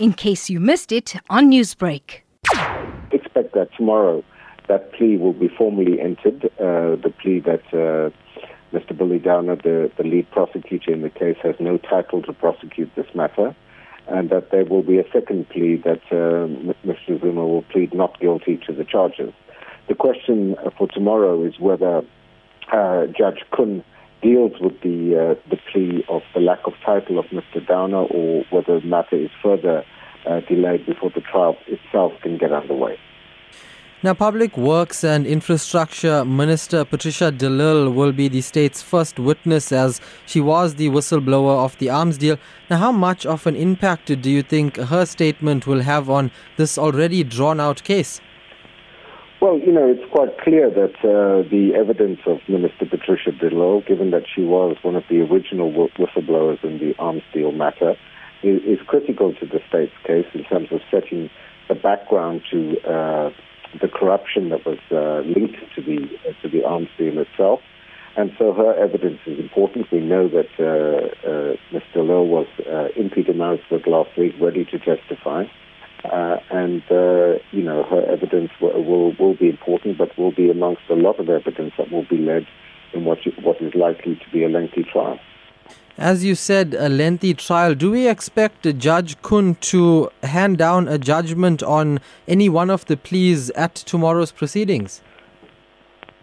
in case you missed it on Newsbreak. Expect that tomorrow that plea will be formally entered, the plea that Mr. Billy Downer, the lead prosecutor in the case, has no title to prosecute this matter, and that there will be a second plea that Mr. Zuma will plead not guilty to the charges. The question for tomorrow is whether Judge Koen deals with the plea of the lack of title of Mr. Downer, or whether the matter is further delayed before the trial itself can get underway. Now, Public Works and Infrastructure Minister Patricia de Lille will be the state's first witness, as she was the whistleblower of the arms deal. Now, how much of an impact do you think her statement will have on this already drawn-out case? Well, you know, it's quite clear that the evidence of Minister Patricia de Lille, given that she was one of the original whistleblowers in the arms deal matter, is critical to the state's case in terms of setting the background to the corruption that was linked to the arms deal itself, and so her evidence is important. We know that Ms. de Lille was in Pietermaritzburg last week, ready to testify, and you know, her evidence will be important, but will be amongst a lot of evidence that will be led in what is likely to be a lengthy trial. As you said, a lengthy trial. Do we expect Judge Koen to hand down a judgment on any one of the pleas at tomorrow's proceedings?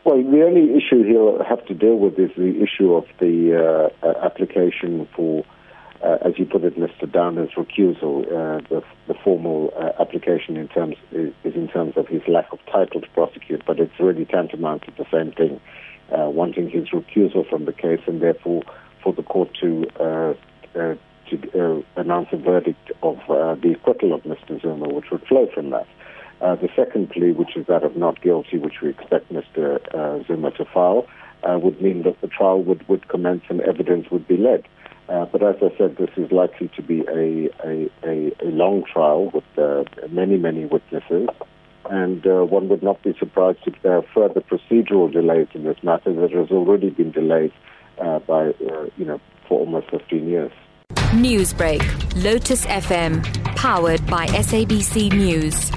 Well, the only issue he'll have to deal with is the issue of the application for, as you put it, Mr. Downer's recusal. The formal application is in terms of his lack of title to prosecute, but it's really tantamount to the same thing, wanting his recusal from the case, and therefore for the court to announce a verdict of the acquittal of Mr. Zuma, which would flow from that. The second plea, which is that of not guilty, which we expect Mr. Zuma to file, would mean that the trial would commence and evidence would be led. But as I said, this is likely to be a long trial with many, many witnesses, and one would not be surprised if there are further procedural delays in this matter that has already been delayed for almost 15 years. Newsbreak, Lotus FM, powered by SABC News.